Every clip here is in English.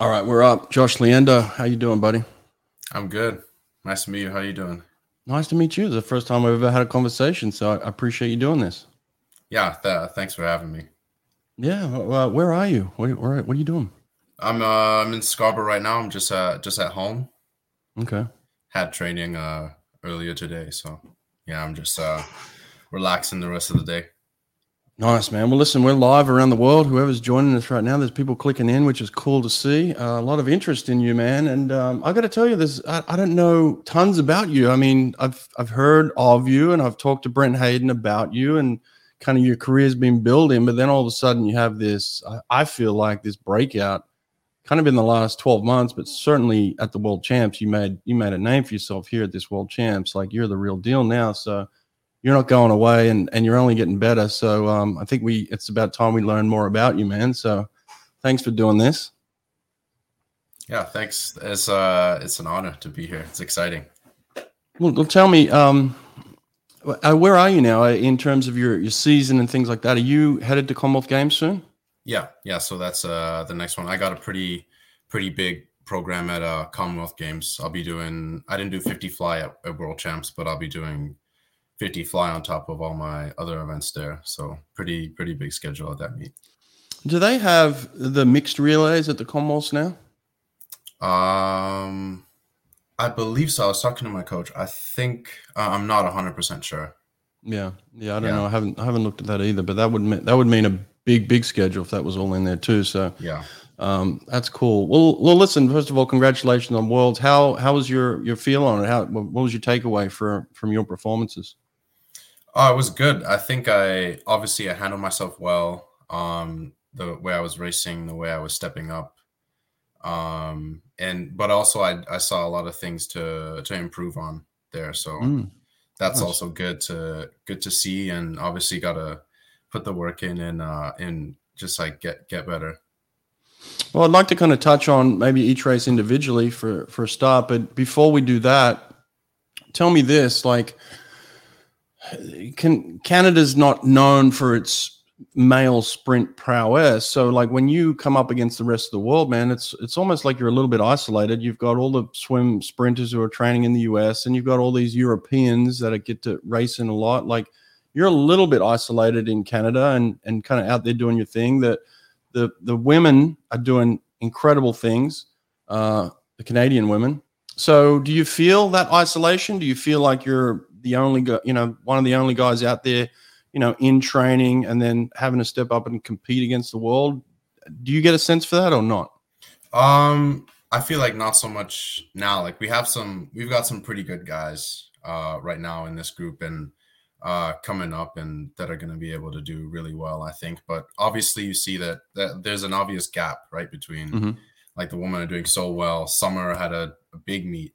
All right, we're up. Josh Leander, how you doing, buddy? I'm good. Nice to meet you. How you doing? Nice to meet you. It's the first time I've ever had a conversation, so I appreciate you doing this. Yeah, thanks for having me. Yeah, where are you? What are you doing? I'm in Scarborough right now. I'm just at home. Okay. Had training earlier today, so yeah, I'm just relaxing the rest of the day. Nice, man. Well, listen, we're live around the world. Whoever's joining us right now, there's people clicking in, which is cool to see. A lot of interest in you, man. And I got to tell you, I don't know tons about you. I mean, I've heard of you, and I've talked to Brent Hayden about you, and kind of your career's been building. But then all of a sudden, you have this. I feel like this breakout, kind of in the last 12 months, but certainly at the World Champs, you made a name for yourself here at this World Champs. Like, you're the real deal now. So you're not going away, and you're only getting better. So I think it's about time we learn more about you, man. So thanks for doing this. Yeah, thanks. It's an honor to be here. It's exciting. Well, tell me, where are you now in terms of your season and things like that? Are you headed to Commonwealth Games soon? Yeah. So that's the next one. I got a pretty big program at Commonwealth Games. I'll be doing. I didn't do 50 fly at World Champs, but I'll be doing 50 fly on top of all my other events there. So pretty big schedule at that meet. Do they have the mixed relays at the Commonwealths now? I believe so. I was talking to my coach. I think I'm not 100% sure. Yeah. I don't know. I haven't looked at that either. But that would mean a big schedule if that was all in there too. So yeah, that's cool. Well, listen. First of all, congratulations on Worlds. How was your feel on it? What was your takeaway from your performances? Oh, it was good. I think I handled myself well. The way I was racing, the way I was stepping up, but also I saw a lot of things to improve on there. So that's nice. Also good to see, and obviously got to put the work in and just like get better. Well, I'd like to kind of touch on maybe each race individually for a start, but before we do that, tell me this: like, Canada's not known for its male sprint prowess. So like when you come up against the rest of the world, man, it's almost like you're a little bit isolated. You've got all the swim sprinters who are training in the US, and you've got all these Europeans that get to race in a lot. Like, you're a little bit isolated in Canada and kind of out there doing your thing. That the women are doing incredible things, the Canadian women. So do you feel that isolation? Do you feel like you're the only guy, one of the only guys out there, in training and then having to step up and compete against the world? Do you get a sense for that or not? I feel like not so much now. Like we've got some pretty good guys right now in this group and coming up, and that are going to be able to do really well, I think. But obviously you see that there's an obvious gap, right, between like the women are doing so well. Summer had a big meet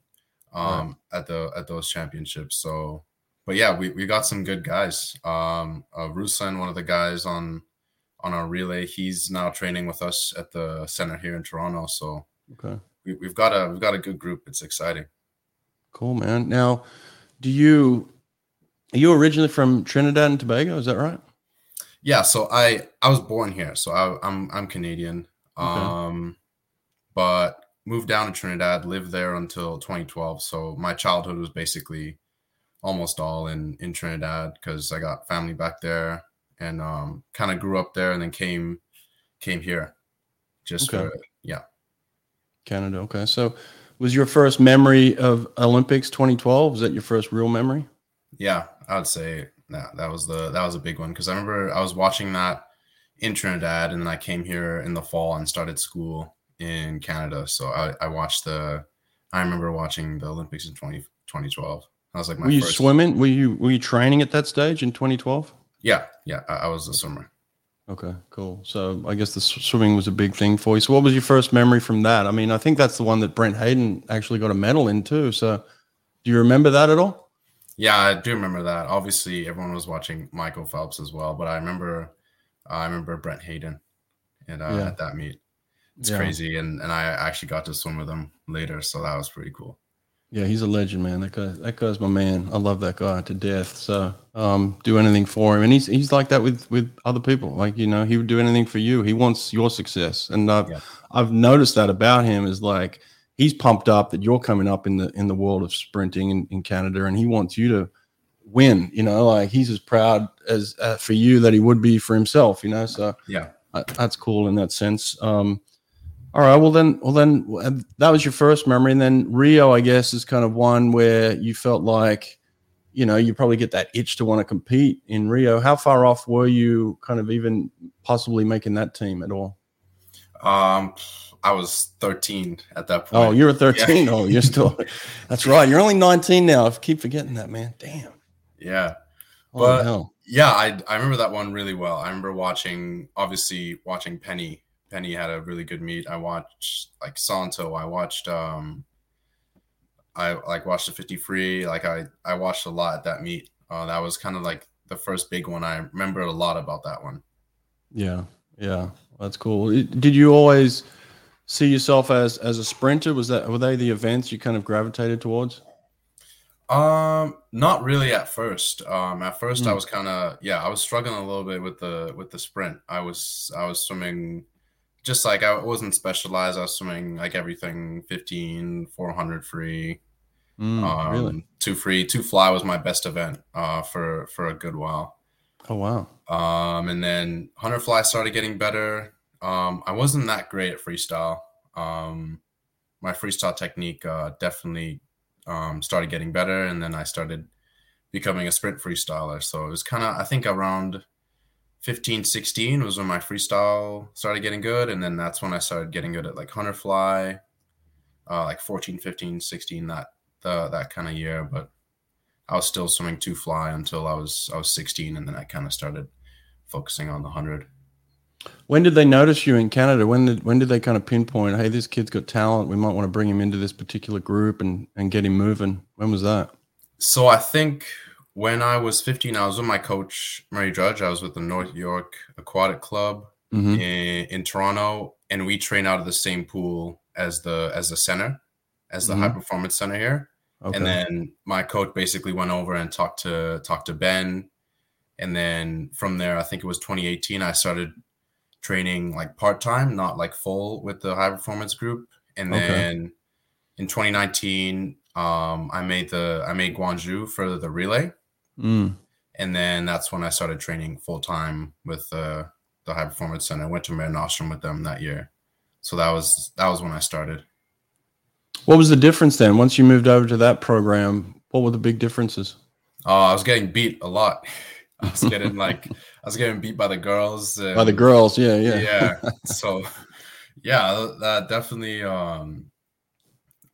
right at those championships. So, but yeah, we got some good guys. Ruslan, one of the guys on our relay, he's now training with us at the center here in Toronto. So okay, we've got a good group. It's exciting. Cool, man. Now, Are you originally from Trinidad and Tobago? Is that right? Yeah. So I was born here, so I'm Canadian. Okay. But moved down to Trinidad, lived there until 2012. So my childhood was basically almost all in Trinidad because I got family back there, and kind of grew up there, and then came here. Just okay. Canada. Okay. So was your first memory of Olympics 2012? Was that your first real memory? Yeah, I would say that was a big one, because I remember I was watching that in Trinidad, and then I came here in the fall and started school in Canada. So I remember watching the Olympics in 2012. I was like, were you first swimming? Were you training at that stage in 2012? Yeah, I was a swimmer. Okay, cool. So I guess the swimming was a big thing for you. So what was your first memory from that? I mean, I think that's the one that Brent Hayden actually got a medal in too. So do you remember that at all? Yeah, I do remember that. Obviously, everyone was watching Michael Phelps as well, but I remember Brent Hayden at that meet. It's crazy, and I actually got to swim with him later, so that was pretty cool. Yeah, he's a legend, man. That guy's my man. I love that guy to death. So do anything for him. And he's like that with other people. Like, you know, he would do anything for you. He wants your success. And I've noticed that about him is like he's pumped up that you're coming up in the world of sprinting in Canada, and he wants you to win. You know, like he's as proud as for you that he would be for himself, you know. So yeah, that's cool in that sense. All right. Well then, that was your first memory, and then Rio, I guess, is kind of one where you felt like, you know, you probably get that itch to want to compete in Rio. How far off were you, kind of even possibly making that team at all? I was 13 at that point. Oh, you were 13. Yeah. Oh, you're still. That's right. You're only 19 now. I keep forgetting that, man. Damn. Yeah. But yeah, I remember that one really well. I remember watching Penny. Penny had a really good meet. I watched like Santo. I watched watched the 50 free. Like I watched a lot at that meet. That was kind of like the first big one. I remember a lot about that one. Yeah, that's cool. Did you always see yourself as a sprinter? Were they the events you kind of gravitated towards? Not really at first. At first I was kind of I was struggling a little bit with the sprint. I was swimming. Just like I wasn't specialized, I was swimming like everything 15, 400 free, really? 2 fly was my best event for a good while. Oh wow! And then 100 fly started getting better. I wasn't that great at freestyle. My freestyle technique definitely started getting better, and then I started becoming a sprint freestyler. So it was kind of, I think, around 15, 16 was when my freestyle started getting good. And then that's when I started getting good at like 100 fly, like 14, 15, 16, that kind of year. But I was still swimming 2 fly until I was 16. And then I kind of started focusing on the 100. When did they notice you in Canada? When did they kind of pinpoint, hey, this kid's got talent. We might want to bring him into this particular group and get him moving. When was that? So I think, when I was 15, I was with my coach, Marie Drudge. I was with the North York Aquatic Club in Toronto, and we train out of the same pool as the center, as the high performance center here. Okay. And then my coach basically went over and talked to Ben, and then from there, I think it was 2018, I started training like part time, not like full with the high performance group. And then in 2019, I made Gwangju for the relay. And then that's when I started training full-time with the High Performance Center. I went to Mare Nostrum with them that year. So that was when I started. What was the difference then? Once you moved over to that program, what were the big differences? I was getting beat a lot. I was getting beat by the girls. By the girls, yeah. Yeah, so yeah, that definitely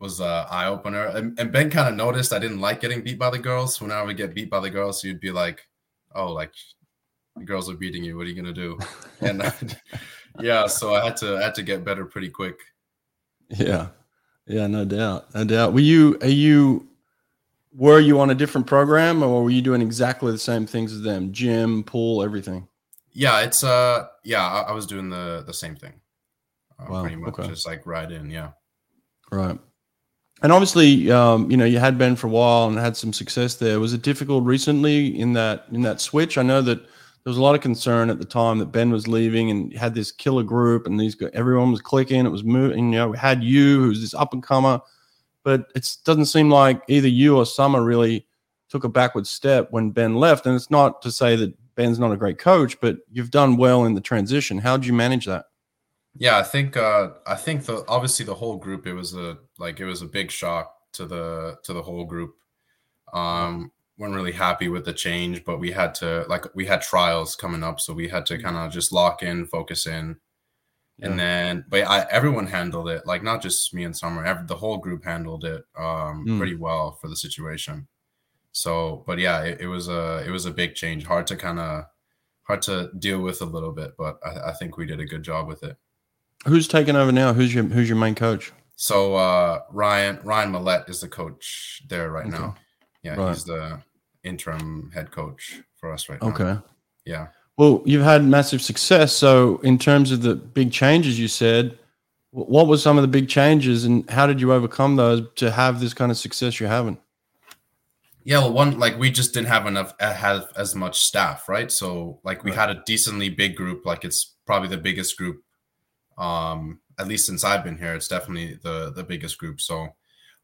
was an eye-opener. And Ben kind of noticed I didn't like getting beat by the girls. So when I would get beat by the girls, you'd be like, oh, like the girls are beating you. What are you going to do? And so I had to get better pretty quick. Yeah. Yeah, no doubt. Were you on a different program, or were you doing exactly the same things as them? Gym, pool, everything? Yeah, it's I was doing the same thing. Pretty much just like right in, yeah. Right. And obviously, you know, you had Ben for a while and had some success there. Was it difficult recently in that switch? I know that there was a lot of concern at the time that Ben was leaving and had this killer group, and everyone was clicking. It was moving. You know, we had you, who's this up and comer, but it doesn't seem like either you or Summer really took a backward step when Ben left. And it's not to say that Ben's not a great coach, but you've done well in the transition. How did you manage that? Yeah, I think obviously the whole group, it was a big shock to the whole group. Weren't really happy with the change, but we had trials coming up, so we had to kind of just lock in, focus in, and then. But everyone handled it, like not just me and Summer. The whole group handled it pretty well for the situation. So, but yeah, it was a big change, hard to deal with a little bit, but I think we did a good job with it. Who's taking over now? Who's your main coach? So Ryan Millette is the coach there right now. Yeah, right. He's the interim head coach for us right now. Okay. Yeah. Well, you've had massive success. So in terms of the big changes you said, What were some of the big changes and how did you overcome those to have this kind of success you're having? Yeah, well, one, like we just didn't have enough, have as much staff, right? So like we had a decently big group, like it's probably the biggest group, at least since I've been here, it's definitely the biggest group. So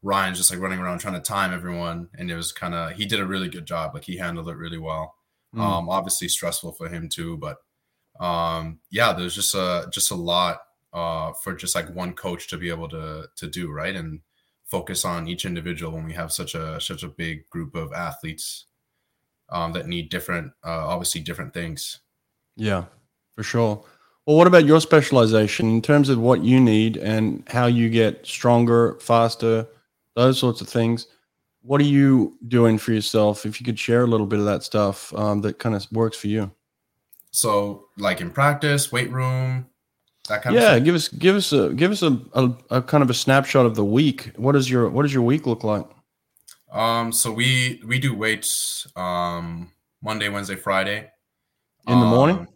Ryan's just like running around trying to time everyone. And it was kind of, he did a really good job. Like he handled it really well. Obviously stressful for him too, but yeah, there's just a lot for just like one coach to be able to do, right? And focus on each individual when we have such a big group of athletes that need different, obviously different things. Yeah, for sure. Well, what about your specialization in terms of what you need and how you get stronger, faster, those sorts of things? What are you doing for yourself? If you could share a little bit of that stuff that kind of works for you. So like in practice, weight room, that kind of stuff. Yeah, give us a kind of a snapshot of the week. What does your week look like? So we do weights Monday, Wednesday, Friday. In the morning?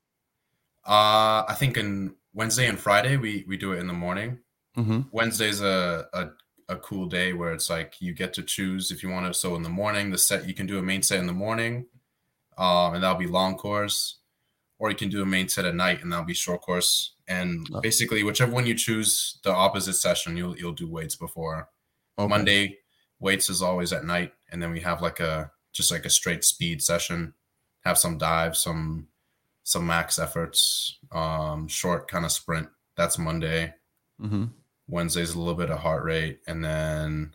I think in Wednesday and Friday, we do it in the morning. Mm-hmm. Wednesday's a cool day where it's like you get to choose if you want to. So in the morning, the set, you can do a main set in the morning, and that'll be long course, or you can do a main set at night and that'll be short course. And basically whichever one you choose, the opposite session, you'll do weights before. Okay. Monday weights is always at night. And then we have like a straight speed session, have some dives, some max efforts, short kind of sprint. That's Monday. Mm-hmm. Wednesday's a little bit of heart rate and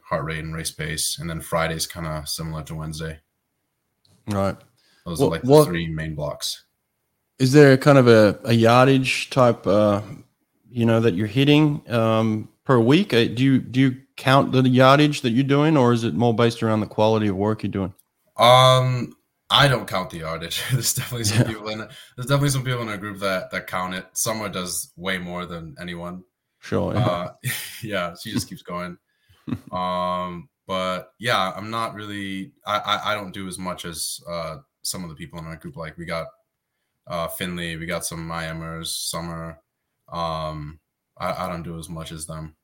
race pace. And then Friday's kind of similar to Wednesday. Right. Those are like the three main blocks. Is there kind of a yardage type, that you're hitting per week? Do you count the yardage that you're doing, or is it more based around the quality of work you're doing? I don't count the yardage. There's definitely some people in our group that count it. Summer does way more than anyone. Sure. Yeah. Yeah, she just keeps going. But yeah, I'm not really. I don't do as much as some of the people in our group. Like we got Finley, we got some Miamers, Summer. I don't do as much as them.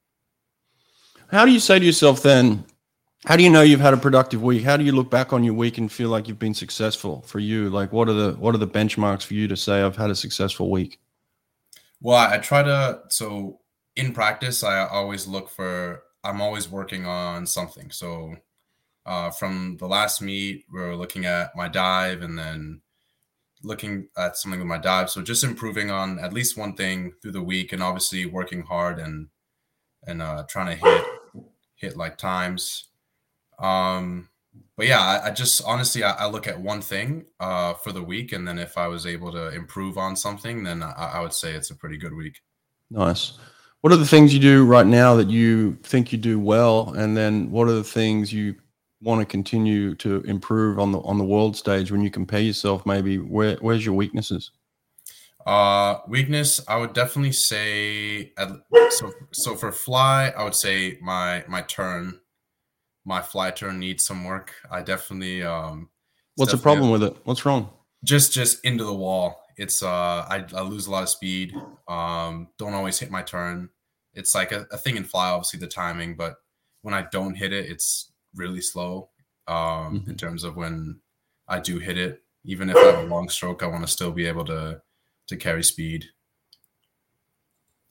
How do you say to yourself then? How do you know you've had a productive week? How do you look back on your week and feel like you've been successful for you? Like what are the benchmarks for you to say I've had a successful week? Well, I try to. So in practice, I'm always working on something. So from the last meet, we were looking at my dive and then looking at something with my dive. So just improving on at least one thing through the week, and obviously working hard and trying to hit like times. But yeah, I just honestly, I look at one thing for the week, and then if I was able to improve on something, then I would say it's a pretty good week. Nice. What are the things you do right now that you think you do well, and then what are the things you want to continue to improve on the world stage when you compare yourself? Maybe where's your weaknesses? Weakness, I would definitely say. So for fly, I would say my fly turn needs some work. I definitely. What's the problem with it? What's wrong? Just into the wall. It's I lose a lot of speed. Don't always hit my turn. It's like a thing in fly, obviously the timing, but when I don't hit it, it's really slow. Mm-hmm. In terms of when I do hit it, even if I have a long stroke, I want to still be able to carry speed.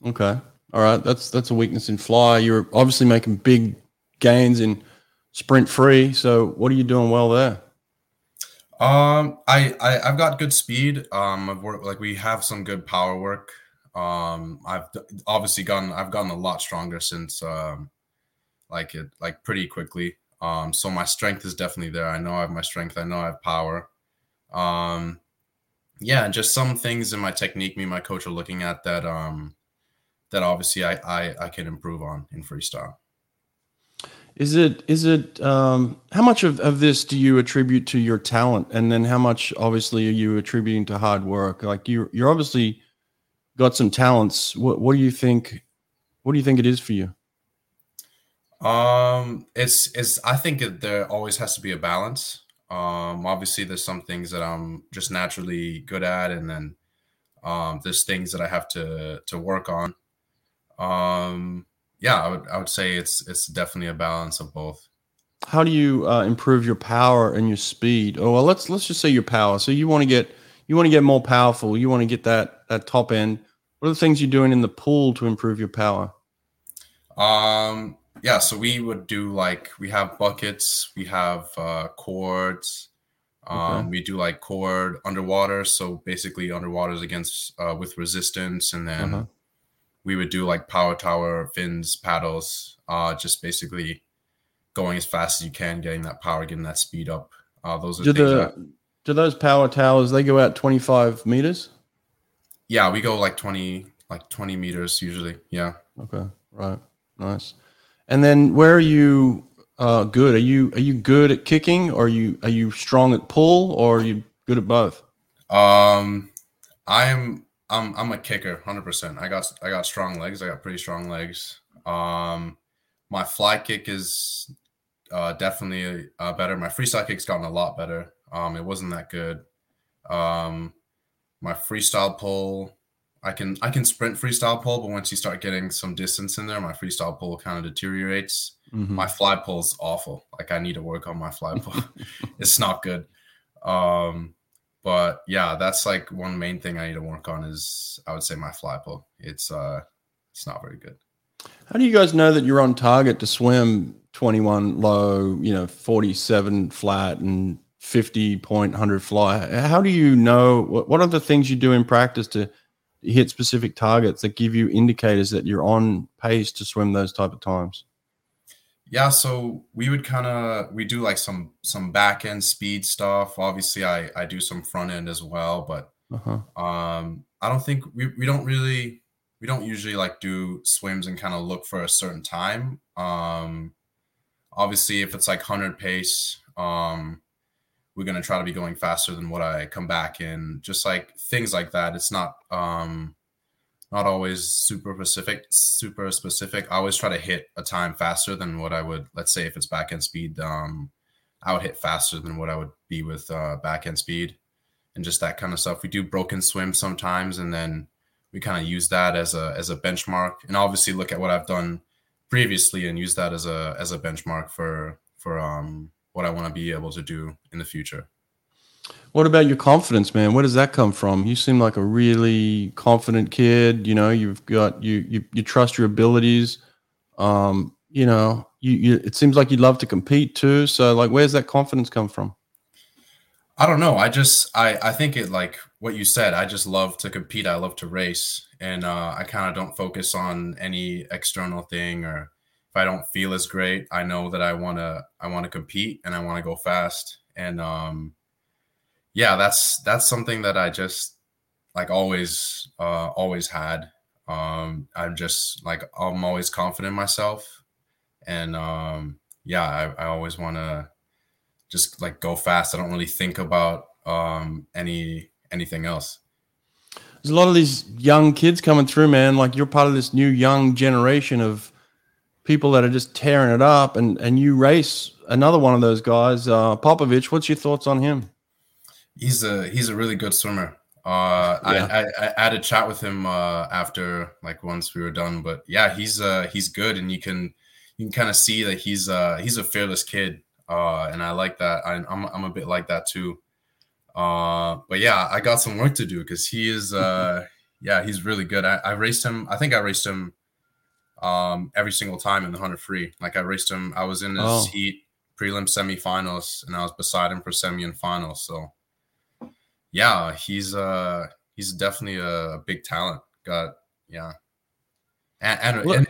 Okay, all right. That's a weakness in fly. You're obviously making big gains in sprint free. So what are you doing well there? I've got good speed. I've worked, like we have some good power work. I've gotten a lot stronger since, pretty quickly. So my strength is definitely there. I know I have my strength. I know I have power. Yeah. And just some things in my technique, me and my coach are looking at that obviously I can improve on in freestyle. Is it how much of this do you attribute to your talent? And then how much obviously are you attributing to hard work? Like you're obviously got some talents. What do you think it is for you? I think there always has to be a balance. Obviously there's some things that I'm just naturally good at. And then, there's things that I have to work on. Yeah, I would say it's definitely a balance of both. How do you improve your power and your speed? Oh, well, let's just say your power. So you want to get more powerful. You want to get that top end. What are the things you're doing in the pool to improve your power? Yeah, so we would do we have buckets, we have cords. Okay. We do cord underwater. So basically underwater is against with resistance. And then we would do power tower, fins, paddles, just basically going as fast as you can, getting that power, getting that speed up. Those are do those power towers, they go out 25 meters? Yeah, we go 20 meters usually. Yeah. Okay. Right. Nice. And then where are you good? Are you good at kicking, or are you strong at pull, or are you good at both? I'm a kicker 100%. I got strong legs. I got pretty strong legs. My fly kick is definitely better. My freestyle kick's gotten a lot better. It wasn't that good. My freestyle pull, I can sprint freestyle pull, but once you start getting some distance in there, my freestyle pull kind of deteriorates. Mm-hmm. My fly pull's awful. I need to work on my fly pull. It's not good. But yeah, that's one main thing I need to work on is, I would say, my fly pull. It's not very good. How do you guys know that you're on target to swim 21 low, 47 flat and 50.100 fly? How do you know? What are the things you do in practice to hit specific targets that give you indicators that you're on pace to swim those type of times? Yeah, so we do some back end speed stuff. Obviously, I do some front end as well, but I don't think we don't usually do swims and kind of look for a certain time. Obviously, if it's 100 pace, we're going to try to be going faster than what I come back in, just things like that. It's not always super specific. I always try to hit a time faster than what I would, let's say if it's back end speed, I would hit faster than what I would be with back end speed and just that kind of stuff. We do broken swim sometimes, and then we kind of use that as a benchmark, and obviously look at what I've done previously and use that as a benchmark for what I want to be able to do in the future. What about your confidence, man? Where does that come from? You seem like a really confident kid. You've got, you trust your abilities. It seems like you love to compete too. So where's that confidence come from? I don't know. I think it, what you said, I just love to compete. I love to race, and I kind of don't focus on any external thing, or if I don't feel as great, I know that I want to compete and I want to go fast. And yeah, that's something that I just always had. I'm just I'm always confident in myself, and yeah, I always want to just go fast. I don't really think about anything else. There's a lot of these young kids coming through, man. You're part of this new young generation of people that are just tearing it up, and you race another one of those guys, Popovich. What's your thoughts on him? He's a really good swimmer. Yeah. I had a chat with him after once we were done, but yeah, he's good, and you can kind of see that he's a fearless kid, and I like that. I'm a bit like that too, but yeah, I got some work to do because he is yeah, he's really good. I raced him. I think I raced him every single time in the 100 free. I raced him. I was in his heat, prelim, semifinals, and I was beside him for semi and finals. So yeah, he's definitely a big talent. And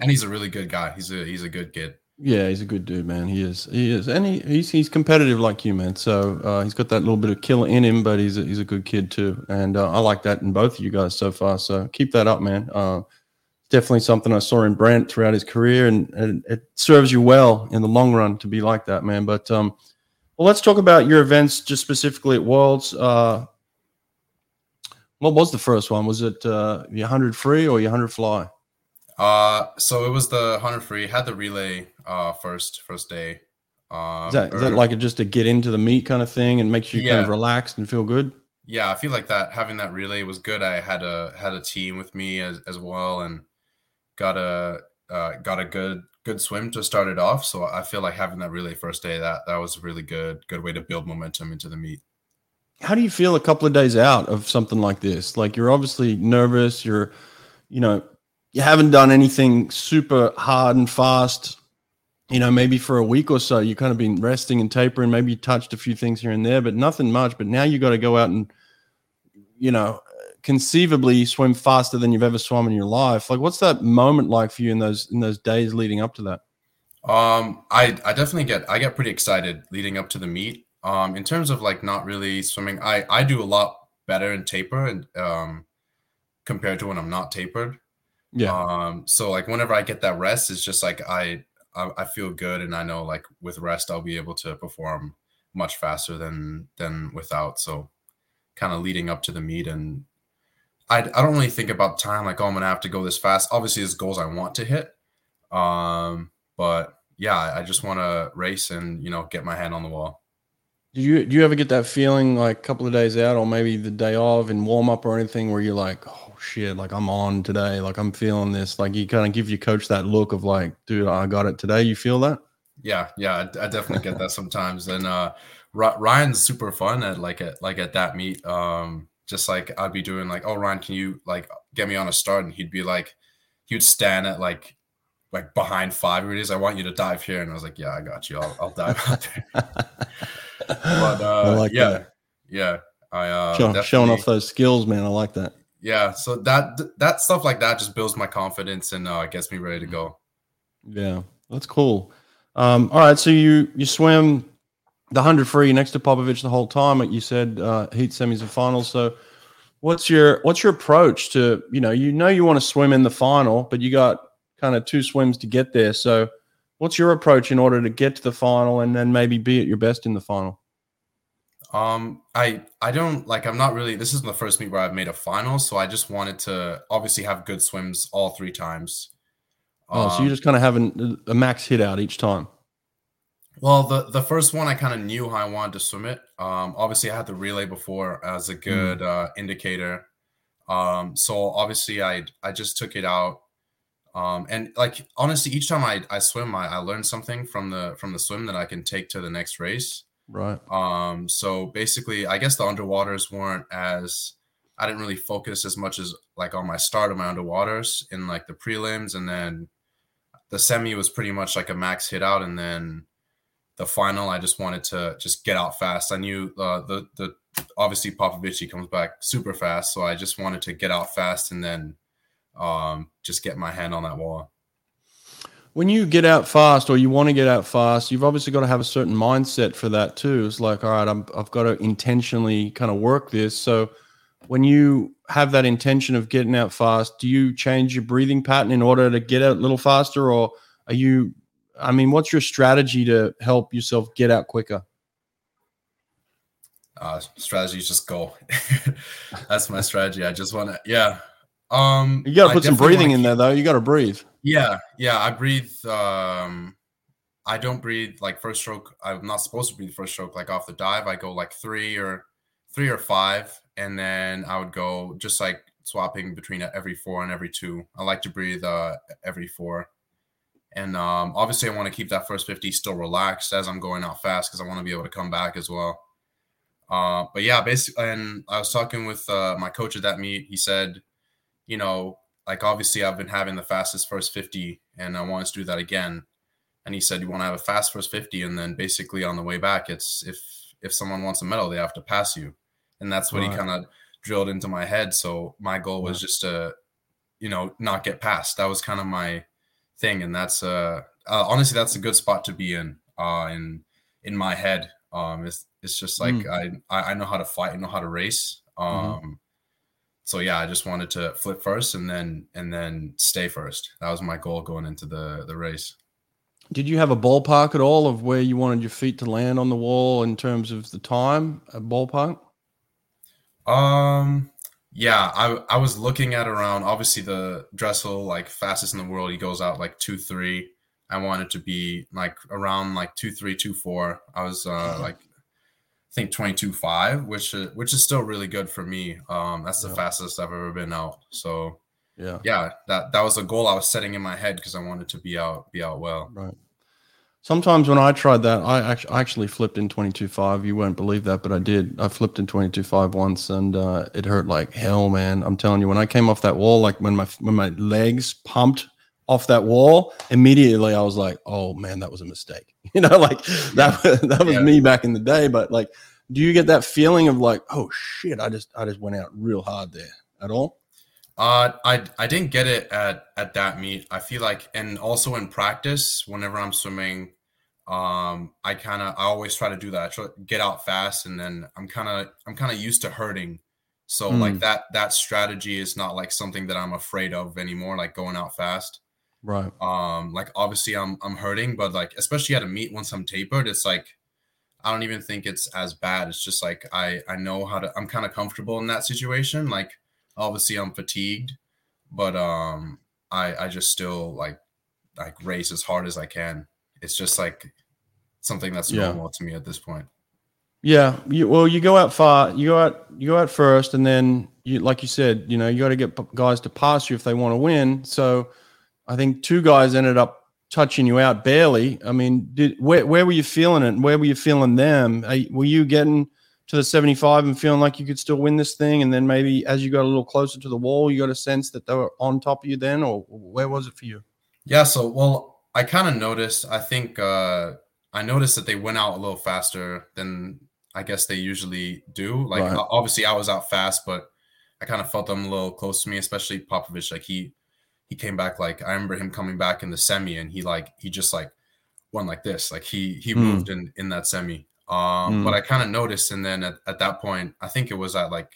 he's a really good guy. He's a good kid. Yeah, he's a good dude, man. He is, and he's competitive like you, man. So he's got that little bit of killer in him, but he's a good kid too. And I like that in both of you guys so far. So keep that up, man. Definitely something I saw in Brent throughout his career, and it serves you well in the long run to be like that, man. But well, let's talk about your events just specifically at Worlds. What was the first one? Was it your 100 free or your 100 fly? So it was the 100 free. Had the relay first day. Is that just to get into the meet kind of thing and make sure you kind of relaxed and feel good? Yeah, I feel like that having that relay was good. I had a team with me as well, and got a good swim to start it off. So I feel like having that relay first day, that was a really good way to build momentum into the meet. How do you feel a couple of days out of something like this? Like, you're obviously nervous. You're, you haven't done anything super hard and fast, maybe for a week or so. You kind of been resting and tapering. Maybe you touched a few things here and there, but nothing much. But now you got to go out and, conceivably swim faster than you've ever swum in your life. Like, what's that moment like for you in those days leading up to that? I definitely get pretty excited leading up to the meet. In terms of like not really swimming, I do a lot better in taper and compared to when I'm not tapered. Yeah. So like whenever I get that rest, it's just like I feel good, and I know like with rest I'll be able to perform much faster than without. So kind of leading up to the meet, and I don't really think about time, like, oh, I'm gonna have to go this fast. Obviously there's goals I want to hit, but yeah, I just want to race and get my hand on the wall. Do you ever get that feeling like a couple of days out, or maybe the day of in warm up or anything, where you're like, oh shit, like I'm on today, like I'm feeling this, like you kind of give your coach that look of like, dude, I got it today. You feel that? Yeah, I definitely get that sometimes. And Ryan's super fun at that meet. Just like I'd be doing like, oh Ryan, can you like get me on a start? And he'd be like, he would stand at like behind five or it is, I want you to dive here. And I was like, yeah, I got you. I'll dive out there. But I like that. Yeah. Showing off those skills, man. I like that. Yeah. So that stuff like that just builds my confidence and gets me ready to go. Yeah, that's cool. All right. So you swim the 100 free next to Popovici the whole time. You said heat, semis, and finals. So what's your approach to you want to swim in the final, but you got kind of two swims to get there. So what's your approach in order to get to the final and then maybe be at your best in the final? I'm not really, this isn't the first meet where I've made a final. So I just wanted to obviously have good swims all three times. So you're just kind of having a max hit out each time. Well, the first one, I kind of knew how I wanted to swim it. Obviously I had the relay before as a good indicator. So obviously I just took it out. And like, honestly, each time I swim, I learn something from the swim that I can take to the next race. Right. So basically I guess the underwaters I didn't really focus as much as like on my start of my underwaters in like the prelims. And then the semi was pretty much like a max hit out. And then the final, I just wanted to just get out fast. I knew the obviously Popovici comes back super fast. So I just wanted to get out fast and then just get my hand on that wall. When you get out fast or you want to get out fast, you've obviously got to have a certain mindset for that too. It's like, all right, I've got to intentionally kind of work this. So when you have that intention of getting out fast, do you change your breathing pattern in order to get out a little faster? Or what's your strategy to help yourself get out quicker? Strategy is just go. That's my strategy. I just want to, yeah. You got to put some breathing in there, though. You got to breathe. Yeah. I breathe. I don't breathe like first stroke. I'm not supposed to breathe first stroke like off the dive. I go like three or five, and then I would go just like swapping between every four and every two. I like to breathe every four, and obviously I want to keep that first 50 still relaxed as I'm going out fast because I want to be able to come back as well. But yeah, basically, and I was talking with my coach at that meet. He said, like obviously I've been having the fastest first 50 and I want to do that again. And he said, you want to have a fast first 50. And then basically on the way back, it's if someone wants a medal, they have to pass you. And that's what he kind of drilled into my head. So my goal was just to, not get passed. That was kind of my thing. And that's honestly, that's a good spot to be in my head. It's just like, I know how to fight, I know how to race. So yeah, I just wanted to flip first and then stay first. That was my goal going into the race. Did you have a ballpark at all of where you wanted your feet to land on the wall in terms of the time, a ballpark? Yeah, I was looking at around, obviously the Dressel, like fastest in the world, he goes out like 2:3. I wanted to be like around like 2:3, 2:4. I was I think 22.5, which is still really good for me. That's the fastest I've ever been out. So Yeah, that was a goal I was setting in my head because I wanted to be out well. Right. Sometimes when I tried that, I actually flipped in 22.5. You won't believe that, but I did. I flipped in 22.5 once, and it hurt like hell, man. I'm telling you, when I came off that wall, like when my legs pumped off that wall, immediately I was like, oh man, that was a mistake. You know, like that was me back in the day. But like, do you get that feeling of like, oh shit, I just went out real hard there at all? I didn't get it at that meet. I feel like, and also in practice, whenever I'm swimming, I always try to do that. I try to get out fast, and then I'm kind of used to hurting. So like that strategy is not like something that I'm afraid of anymore, like going out fast. Right. Like obviously I'm hurting, but like, especially at a meet once I'm tapered, it's like, I don't even think it's as bad. It's just like, I know how to, I'm kind of comfortable in that situation. Like, obviously I'm fatigued, but I just still like race as hard as I can. It's just like something that's normal to me at this point. Yeah. You go out far, you go out first, and then you, like you said, you know, you got to get guys to pass you if they want to win. So I think two guys ended up touching you out barely. I mean, where were you feeling it? Where were you feeling them? Were you getting to the 75 and feeling like you could still win this thing, and then maybe as you got a little closer to the wall, you got a sense that they were on top of you then, or where was it for you? Yeah, so, well, I kind of noticed, I think I noticed that they went out a little faster than I guess they usually do. Like, right. Obviously I was out fast, but I kind of felt them a little close to me, especially Popovich. Like he came back, like I remember him coming back in the semi, and he just went like this, like he moved in that semi. But I kind of noticed, and then at that point, I think it was at like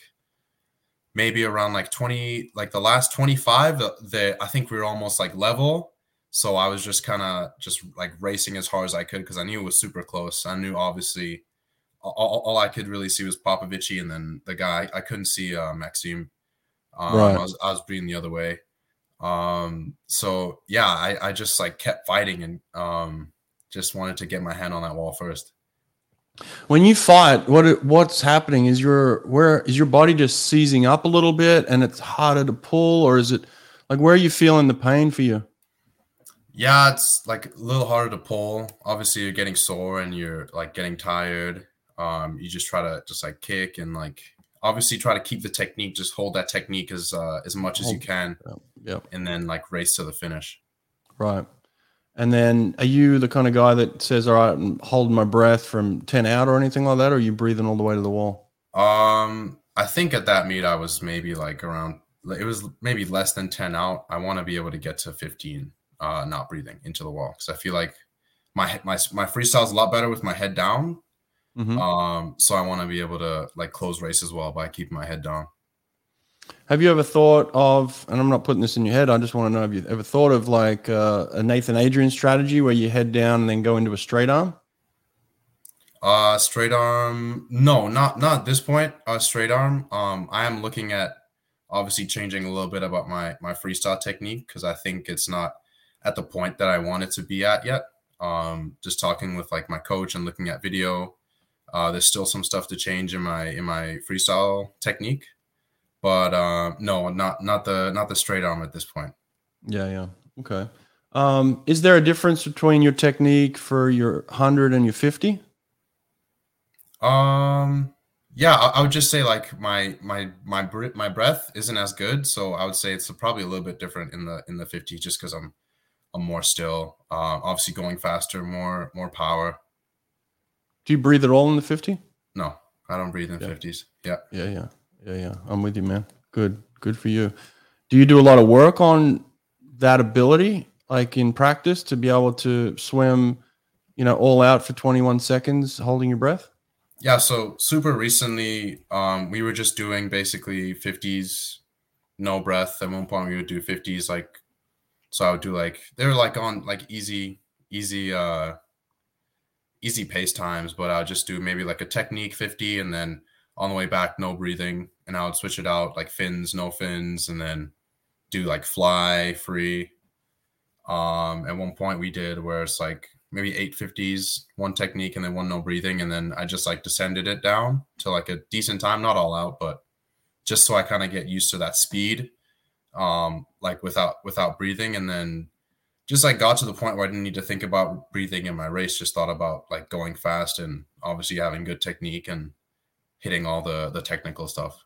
maybe around like 20, like the last 25, I think we were almost like level. So I was just kind of just like racing as hard as I could because I knew it was super close. I knew obviously all I could really see was Popovici, and then the guy I couldn't see, Maxime. Right. I was breathing the other way. So yeah, I just like kept fighting, and just wanted to get my hand on that wall first. When you fight, what's happening is your body just seizing up a little bit, and it's harder to pull, or is it like, where are you feeling the pain for you? Yeah, it's like a little harder to pull. Obviously you're getting sore and you're like getting tired. You just try to just like kick and like obviously try to keep the technique, just hold that technique as much as you can. Yeah. And then like race to the finish. Right. And then are you the kind of guy that says, all right, I'm holding my breath from 10 out or anything like that? Or are you breathing all the way to the wall? I think at that meet, I was maybe like around, it was maybe less than 10 out. I want to be able to get to 15, not breathing into the wall. Cause I feel like my freestyle is a lot better with my head down. Mm-hmm. So I want to be able to like close races well by keeping my head down. Have you ever thought of, and I'm not putting this in your head, I just want to know, have you ever thought of like a Nathan Adrian strategy where you head down and then go into a straight arm? Straight arm, no, not at this point. Straight arm. I am looking at obviously changing a little bit about my freestyle technique because I think it's not at the point that I want it to be at yet. Just talking with like my coach and looking at video, there's still some stuff to change in my freestyle technique. But no, not the straight arm at this point. Yeah. Okay. Is there a difference between your technique for your 100 and your 50? Yeah, I would just say like my breath isn't as good, so I would say it's probably a little bit different in the 50, just because I'm more still. Obviously going faster, more power. Do you breathe at all in the 50? No, I don't breathe in 50s. Yeah. I'm with you, man. Good for you. Do you do a lot of work on that ability, like in practice, to be able to swim, you know, all out for 21 seconds, holding your breath? Yeah. So super recently, we were just doing basically 50s, no breath. At one point we would do 50s. Like, so I would do like, they were like on like easy pace times, but I would just do maybe like a technique 50, and then on the way back, no breathing, and I would switch it out, like fins, no fins, and then do like fly, free. At one point we did where it's like maybe 850s, one technique, and then one no breathing, and then I just like descended it down to like a decent time, not all out, but just so I kind of get used to that speed. like without breathing. And then just like got to the point where I didn't need to think about breathing in my race, just thought about like going fast and obviously having good technique and hitting all the technical stuff.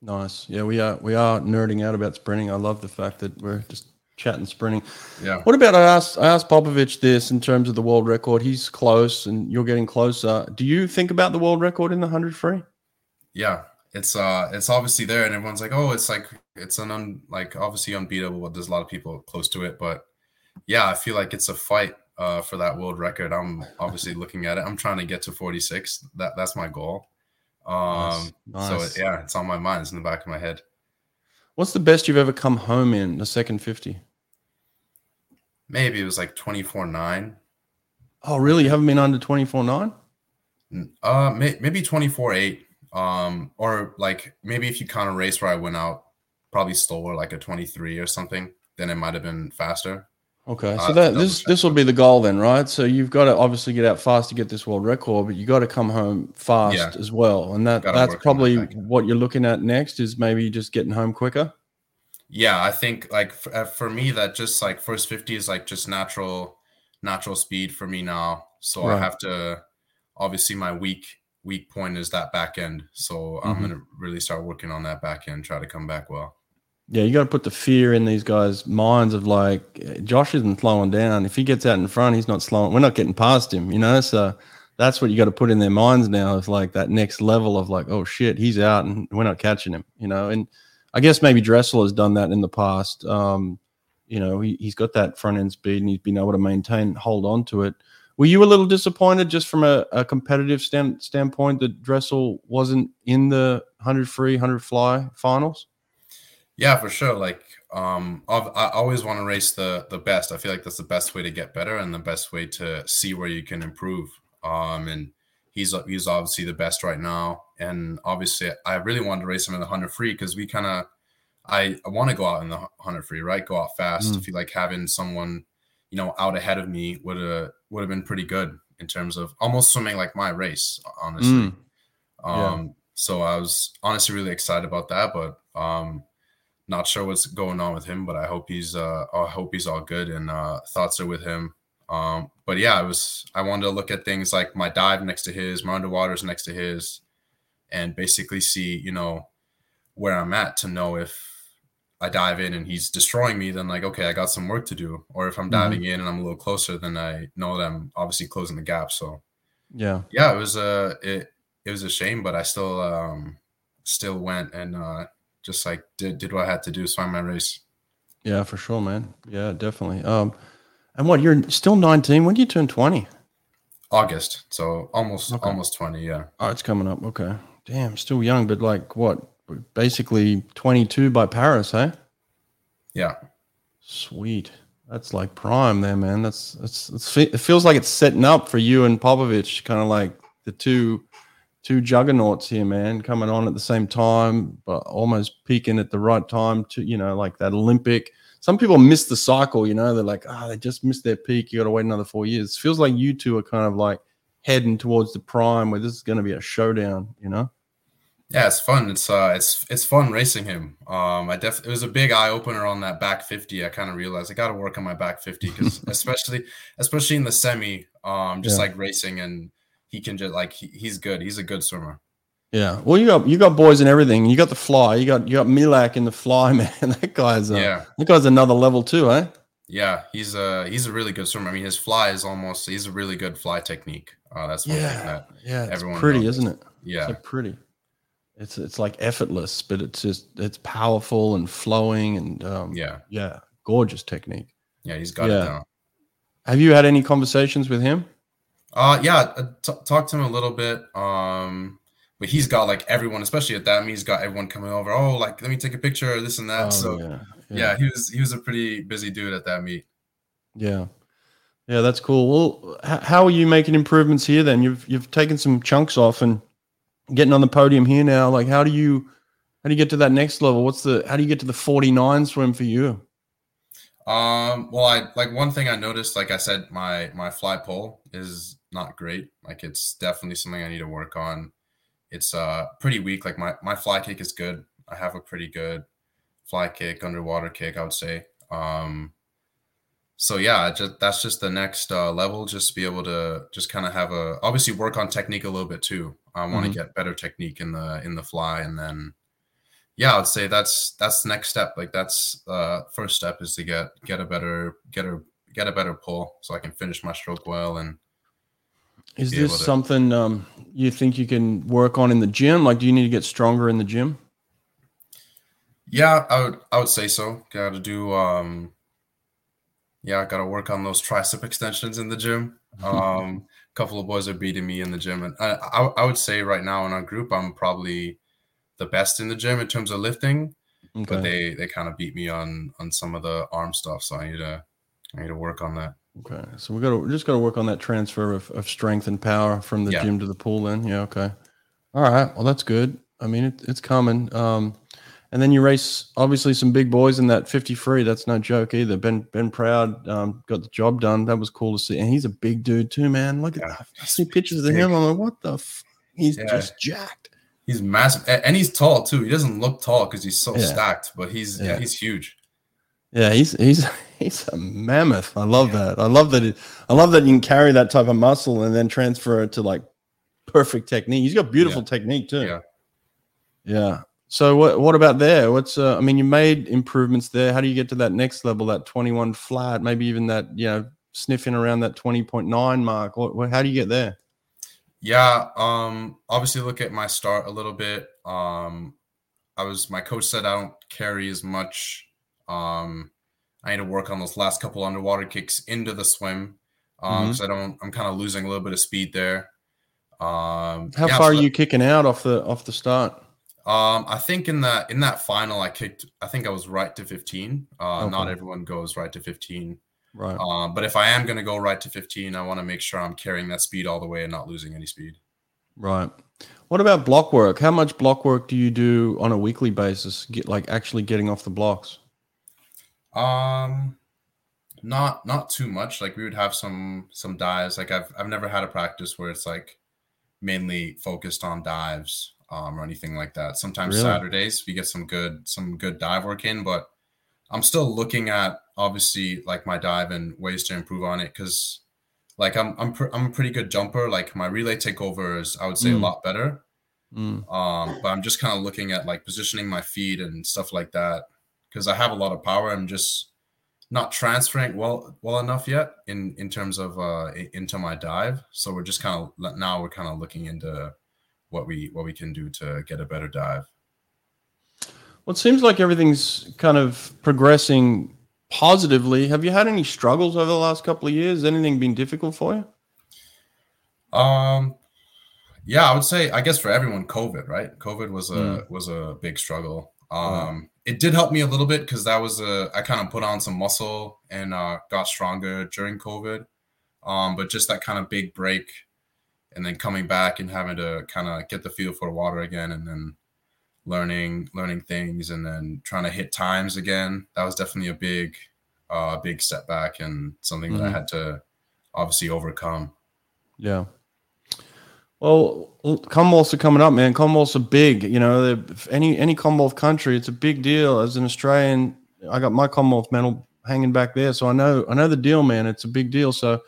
Nice. Yeah, we are nerding out about sprinting. I love the fact that we're just chatting sprinting. Yeah. What about I asked Popovich this in terms of the world record. He's close and you're getting closer. Do you think about the world record in the 100 free? Yeah. It's obviously there and everyone's like, oh, it's obviously unbeatable. There's a lot of people close to it, but yeah, I feel like it's a fight for that world record. I'm obviously looking at it. I'm trying to get to 46. That's my goal. Nice. So yeah, it's on my mind. It's in the back of my head. What's the best you've ever come home in the second 50? Maybe it was like 24.9. Oh, really? You haven't been under 24.9? Maybe 24.8. Or like maybe if you count a race where I went out probably slower, like a 23 or something, then it might have been faster. Okay, so this will be the goal then, right? So you've got to obviously get out fast to get this world record, but you got to come home fast as well. And that's probably what you're looking at next is maybe just getting home quicker. Yeah, I think like for me that just like first 50 is like just natural speed for me now. So right. I have to obviously my weak point is that back end. So I'm going to really start working on that back end, try to come back well. Yeah, you got to put the fear in these guys' minds of like, Josh isn't slowing down. If he gets out in front, he's not slowing. We're not getting past him, you know? So that's what you got to put in their minds now is like that next level of like, oh shit, he's out and we're not catching him, you know? And I guess maybe Dressel has done that in the past. You know, he's got that front end speed and he's been able to hold on to it. Were you a little disappointed just from a competitive standpoint that Dressel wasn't in the 100 free, 100 fly finals? Yeah, for sure. Like, I always want to race the best. I feel like that's the best way to get better and the best way to see where you can improve. And he's obviously the best right now. And obviously, I really wanted to race him in the 100 free because I want to go out in the 100 free, right? Go out fast. I feel like having someone, you know, out ahead of me would have been pretty good in terms of almost swimming like my race, honestly. So I was honestly really excited about that, but not sure what's going on with him, but I hope he's all good and thoughts are with him. But yeah, I wanted to look at things like my dive next to his, my underwaters next to his, and basically see, you know, where I'm at to know if I dive in and he's destroying me, then like, okay, I got some work to do. Or if I'm diving in and I'm a little closer, then I know that I'm obviously closing the gap. So yeah, it was a shame, but I still went and just like did what I had to do, swam my race. Yeah, for sure, man. Yeah, definitely. And what, you're still 19? When do you turn 20? August. So almost 20. Yeah. Oh, it's coming up. Okay. Damn, still young, but like what? Basically 22 by Paris, hey? Yeah. Sweet. That's like prime there, man. It feels like it's setting up for you and Popovich, kind of like the two juggernauts here, man, coming on at the same time, but almost peaking at the right time to, you know, like that Olympic. Some people miss the cycle, you know, they're like, they just missed their peak. You got to wait another 4 years. It feels like you two are kind of like heading towards the prime where this is going to be a showdown, you know? Yeah, it's fun. It's fun racing him. It was a big eye opener on that back 50. I kind of realized I got to work on my back 50 because especially in the semi, like racing and, he can just like he's good. He's a good swimmer. Yeah. Well, you got boys and everything. You got the fly. You got Milak in the fly, man. That guy's another level too, eh? Yeah. He's a really good swimmer. I mean, his fly is he's a really good fly technique. That's one thing that everyone knows. Pretty, isn't it? Yeah. So pretty. It's like effortless, but it's powerful and flowing and gorgeous technique. Yeah, he's got it down. Have you had any conversations with him? Talked to him a little bit, but he's got like everyone, especially at that meet, he's got everyone coming over, oh, like, let me take a picture or this and that. He was a pretty busy dude at that meet. Yeah, that's cool. Well, how are you making improvements here then? You've taken some chunks off and getting on the podium here now. Like, how do you get to that next level? How do you get to the 49 swim for you? Well, one thing I noticed, like I said, my fly pole is not great. Like, it's definitely something I need to work on. It's pretty weak. Like my fly kick is good. I have a pretty good fly kick, underwater kick, I would say. So yeah, that's just the next level. Just be able to just kind of have obviously work on technique a little bit too. I want to get better technique in the fly, and then yeah, I'd say that's the next step. Like that's first step is to get a better pull, so I can finish my stroke well. And is this something you think you can work on in the gym? Like, do you need to get stronger in the gym? Yeah, I would say so. Got to do. Yeah, I got to work on those tricep extensions in the gym. A couple of boys are beating me in the gym. And I would say right now in our group, I'm probably the best in the gym in terms of lifting. Okay. But they kind of beat me on some of the arm stuff. So I need to work on that. Okay. So we just got to work on that transfer of strength and power from the gym to the pool then. Yeah, okay. All right. Well, that's good. I mean, it's coming. And then you race, obviously, some big boys in that 50 free. That's no joke either. Ben Proud got the job done. That was cool to see. And he's a big dude too, man. Look at that. I see pictures of him. I'm like, what the f? He's just jacked. He's massive. And he's tall too. He doesn't look tall because he's so stacked, but he's huge. Yeah, he's a mammoth. I love that. I love that you can carry that type of muscle and then transfer it to like perfect technique. He's got beautiful technique too. Yeah. Yeah. So what about there? What's I mean, you made improvements there. How do you get to that next level, that 21 flat, maybe even that, sniffing around that 20.9 mark? How do you get there? Yeah, obviously look at my start a little bit. My coach said I don't carry as much. I need to work on those last couple underwater kicks into the swim. So I'm kind of losing a little bit of speed there. How far are you kicking out off the start? I think in that final, I think I was right to 15. Not everyone goes right to 15. Right. But if I am going to go right to 15, I want to make sure I'm carrying that speed all the way and not losing any speed. Right. What about block work? How much block work do you do on a weekly basis? Actually getting off the blocks? Not too much. Like we would have some dives. Like I've never had a practice where it's like mainly focused on dives. Or anything like that. Sometimes really? Saturdays we get some good dive work in, but I'm still looking at obviously like my dive and ways to improve on it. Cause like I'm a pretty good jumper. Like my relay takeover is, I would say a lot better. But I'm just kind of looking at like positioning my feet and stuff like that. Cause I have a lot of power. I'm just not transferring well enough yet in terms of, into my dive. So we're just now we're looking into what we can do to get a better dive. Well, it seems like everything's kind of progressing positively. Have you had any struggles over the last couple of years? Has anything been difficult for you? Yeah, I would say, I guess for everyone, COVID, right? COVID was a big struggle. It did help me a little bit because that was I kind of put on some muscle and got stronger during COVID. But just that kind of big break, and then coming back and having to kind of get the feel for water again, and then learning things, and then trying to hit times again. That was definitely a big setback and something that I had to obviously overcome. Yeah. Well, Commonwealths are coming up, man. Commonwealths are big. Any Commonwealth country, it's a big deal. As an Australian, I got my Commonwealth medal hanging back there, so I know the deal, man. It's a big deal. So,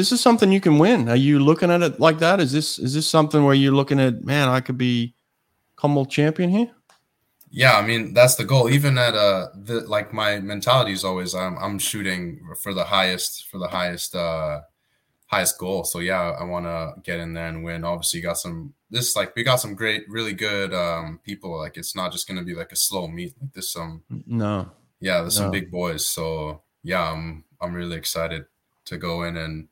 this is something you can win. Are you looking at it like that? Is this something where you're looking at, man, I could be Commonwealth champion here? Yeah, I mean, that's the goal. Even at my mentality is always I'm shooting for the highest goal. So yeah, I want to get in there and win. Obviously, we got some great, really good people. Like it's not just going to be like a slow meet. Like there's some big boys. So yeah, I'm really excited to go in and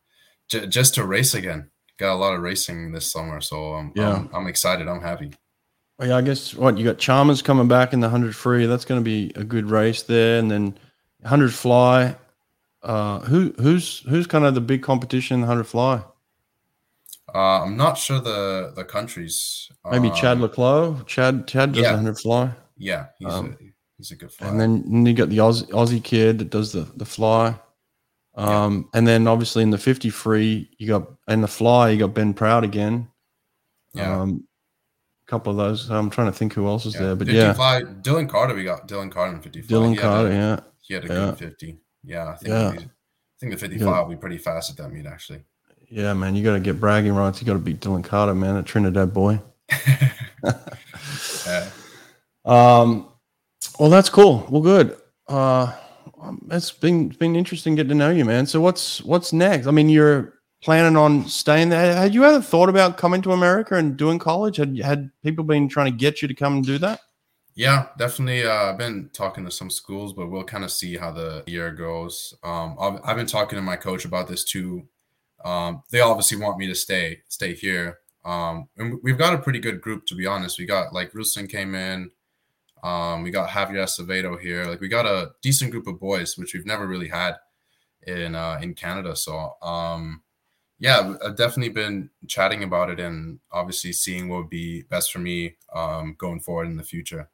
just to race again. Got a lot of racing this summer, so I'm excited. I'm happy. Well, yeah, I guess you got Chalmers coming back in the 100 free. That's going to be a good race there, and then 100 fly. Who's kind of the big competition in the 100 fly? I'm not sure the countries. Maybe Chad Leclos. Chad does the 100 fly. Yeah, he's a good fly. And then you got the Aussie kid that does the fly. And then obviously in the 50 free, you got Ben Proud again. Yeah. couple of those. I'm trying to think who else is there, but 55, yeah, Dylan Carter. We got Dylan Carter in 55. He had a good 50. Yeah, I think the 55 will be pretty fast at that meet, actually. Yeah, man, you got to get bragging rights. You got to beat Dylan Carter, man, a Trinidad boy. Well, that's cool. Well, good. It's been interesting getting to know you, man. So what's next? I mean, you're planning on staying there. Had you ever thought about coming to America and doing college? Had people been trying to get you to come and do that? Yeah, definitely. I've been talking to some schools, but we'll kind of see how the year goes. I've been talking to my coach about this too. They obviously want me to stay here. And we've got a pretty good group, to be honest. We got like Wilson came in. We got Javier Acevedo here. Like, we got a decent group of boys, which we've never really had in Canada. So, I've definitely been chatting about it and obviously seeing what would be best for me going forward in the future.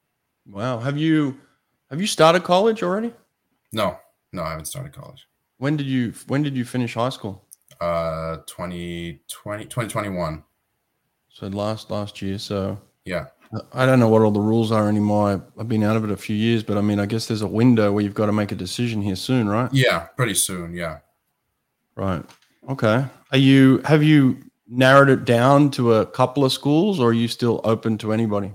Wow. Have you started college already? No, I haven't started college. When did you finish high school? 2021. So last year. So yeah. I don't know what all the rules are anymore. I've been out of it a few years, but I mean, I guess there's a window where you've got to make a decision here soon, right? Yeah, pretty soon. Yeah. Right. Okay. Have you narrowed it down to a couple of schools, or are you still open to anybody?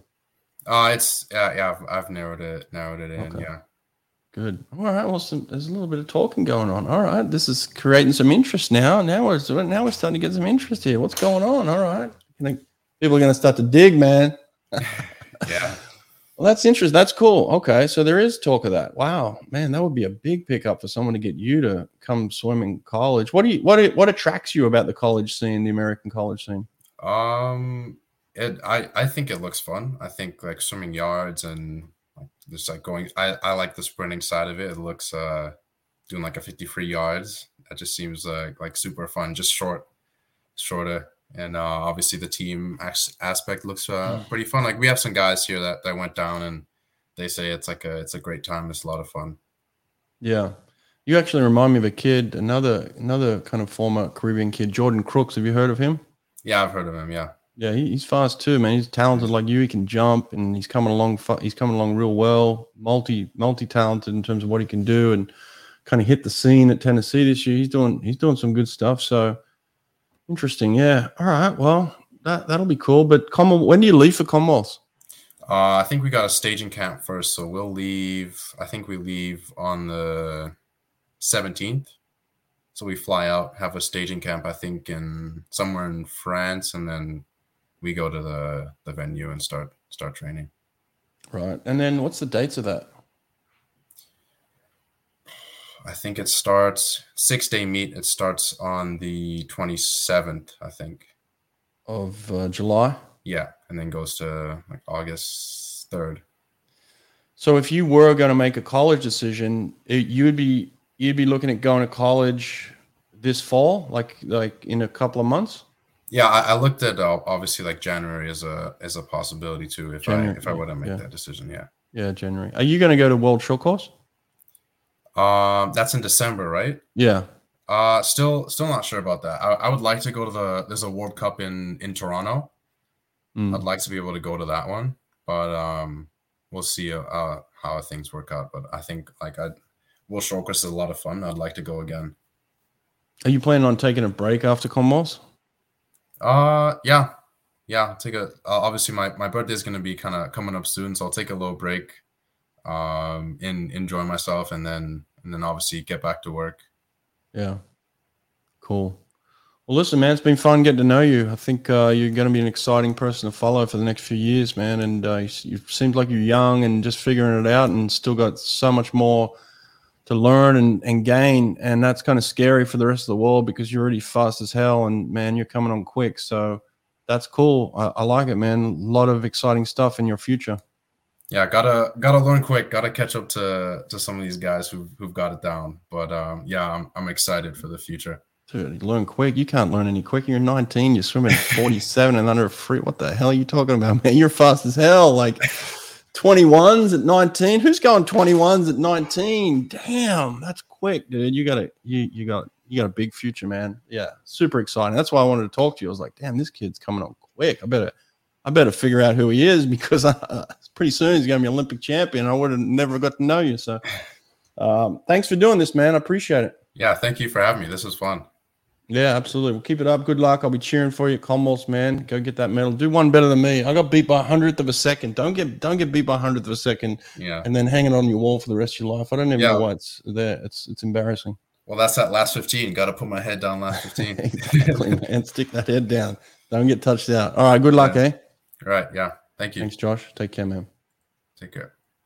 I've narrowed it in. Okay. Yeah. Good. All right. Well, there's a little bit of talking going on. All right. This is creating some interest now. Now we're starting to get some interest here. What's going on? All right. People are going to start to dig, man. Yeah. Well, that's interesting. That's cool. Okay. So there is talk of that. Wow, man, that would be a big pickup for someone to get you to come swimming college. What attracts you about the college scene, the American college scene? I think it looks fun. I think like swimming yards and just like going, I like the sprinting side of it. It looks, doing like a 50 free yards. That just seems like super fun, just shorter. And obviously the team aspect looks pretty fun. Like, we have some guys here that went down and they say it's a great time. It's a lot of fun. Yeah. You actually remind me of a kid, another kind of former Caribbean kid, Jordan Crooks. Have you heard of him? Yeah, I've heard of him. Yeah. Yeah. He's fast too, man. He's talented like you. He can jump and he's coming along. He's coming along real well, multi-talented in terms of what he can do, and kind of hit the scene at Tennessee this year. He's doing some good stuff. So, interesting. Yeah. All right. Well, that'll be cool. But when do you leave for Commonwealth? I think we got a staging camp first. So we'll leave. I think we leave on the 17th. So we fly out, have a staging camp, I think, somewhere in France. And then we go to the venue and start training. Right. And then what's the dates of that? I think it starts 6-day meet. It starts on the 27th, I think, of July. Yeah. And then goes to like August 3rd. So if you were going to make a college decision, you'd be looking at going to college this fall, like in a couple of months. Yeah. I looked at obviously like January as a possibility too, if I were to make that decision. Yeah. Yeah. January. Are you going to go to World Short Course? That's in December, right? Yeah. Still not sure about that. I would like to go to there's a World Cup in Toronto. I'd like to be able to go to that one, but we'll see how things work out. But I think World Short Course is a lot of fun. I'd like to go again. Are you planning on taking a break after Commonwealth? Yeah. Take obviously my birthday is going to be kind of coming up soon, so I'll take a little break. And enjoy myself, and then obviously get back to work. Yeah. Cool. Well, listen, man, it's been fun getting to know you. I think you're going to be an exciting person to follow for the next few years, man. And you seem like you're young and just figuring it out, and still got so much more to learn and gain. And that's kind of scary for the rest of the world, because you're already fast as hell, and man, you're coming on quick. So that's cool. I like it, man. A lot of exciting stuff in your future. Yeah, gotta learn quick. Gotta catch up to some of these guys who've got it down. But I'm excited for the future. Dude, learn quick. You can't learn any quicker. You're 19. You're swimming 47 and under free. What the hell are you talking about, man? You're fast as hell. Like 21s at 19. Who's going 21s at 19? Damn, that's quick, dude. You got a big future, man. Yeah, super exciting. That's why I wanted to talk to you. I was like, damn, this kid's coming on quick. I better. I better figure out who he is, because pretty soon he's going to be Olympic champion. I would have never got to know you. So thanks for doing this, man. I appreciate it. Yeah, thank you for having me. This was fun. Yeah, absolutely. Well, keep it up. Good luck. I'll be cheering for you. Commonwealth, man. Go get that medal. Do one better than me. I got beat by 1/100th of a second. Don't get beat by 1/100th of a second. Yeah. And then hang it on your wall for the rest of your life. I don't even know why it's there. It's embarrassing. Well, that's that last 15. Got to put my head down last 15. Exactly, man. Stick that head down. Don't get touched out. All right. Good luck, eh? All right. Yeah. Thank you. Thanks, Josh. Take care, man. Take care.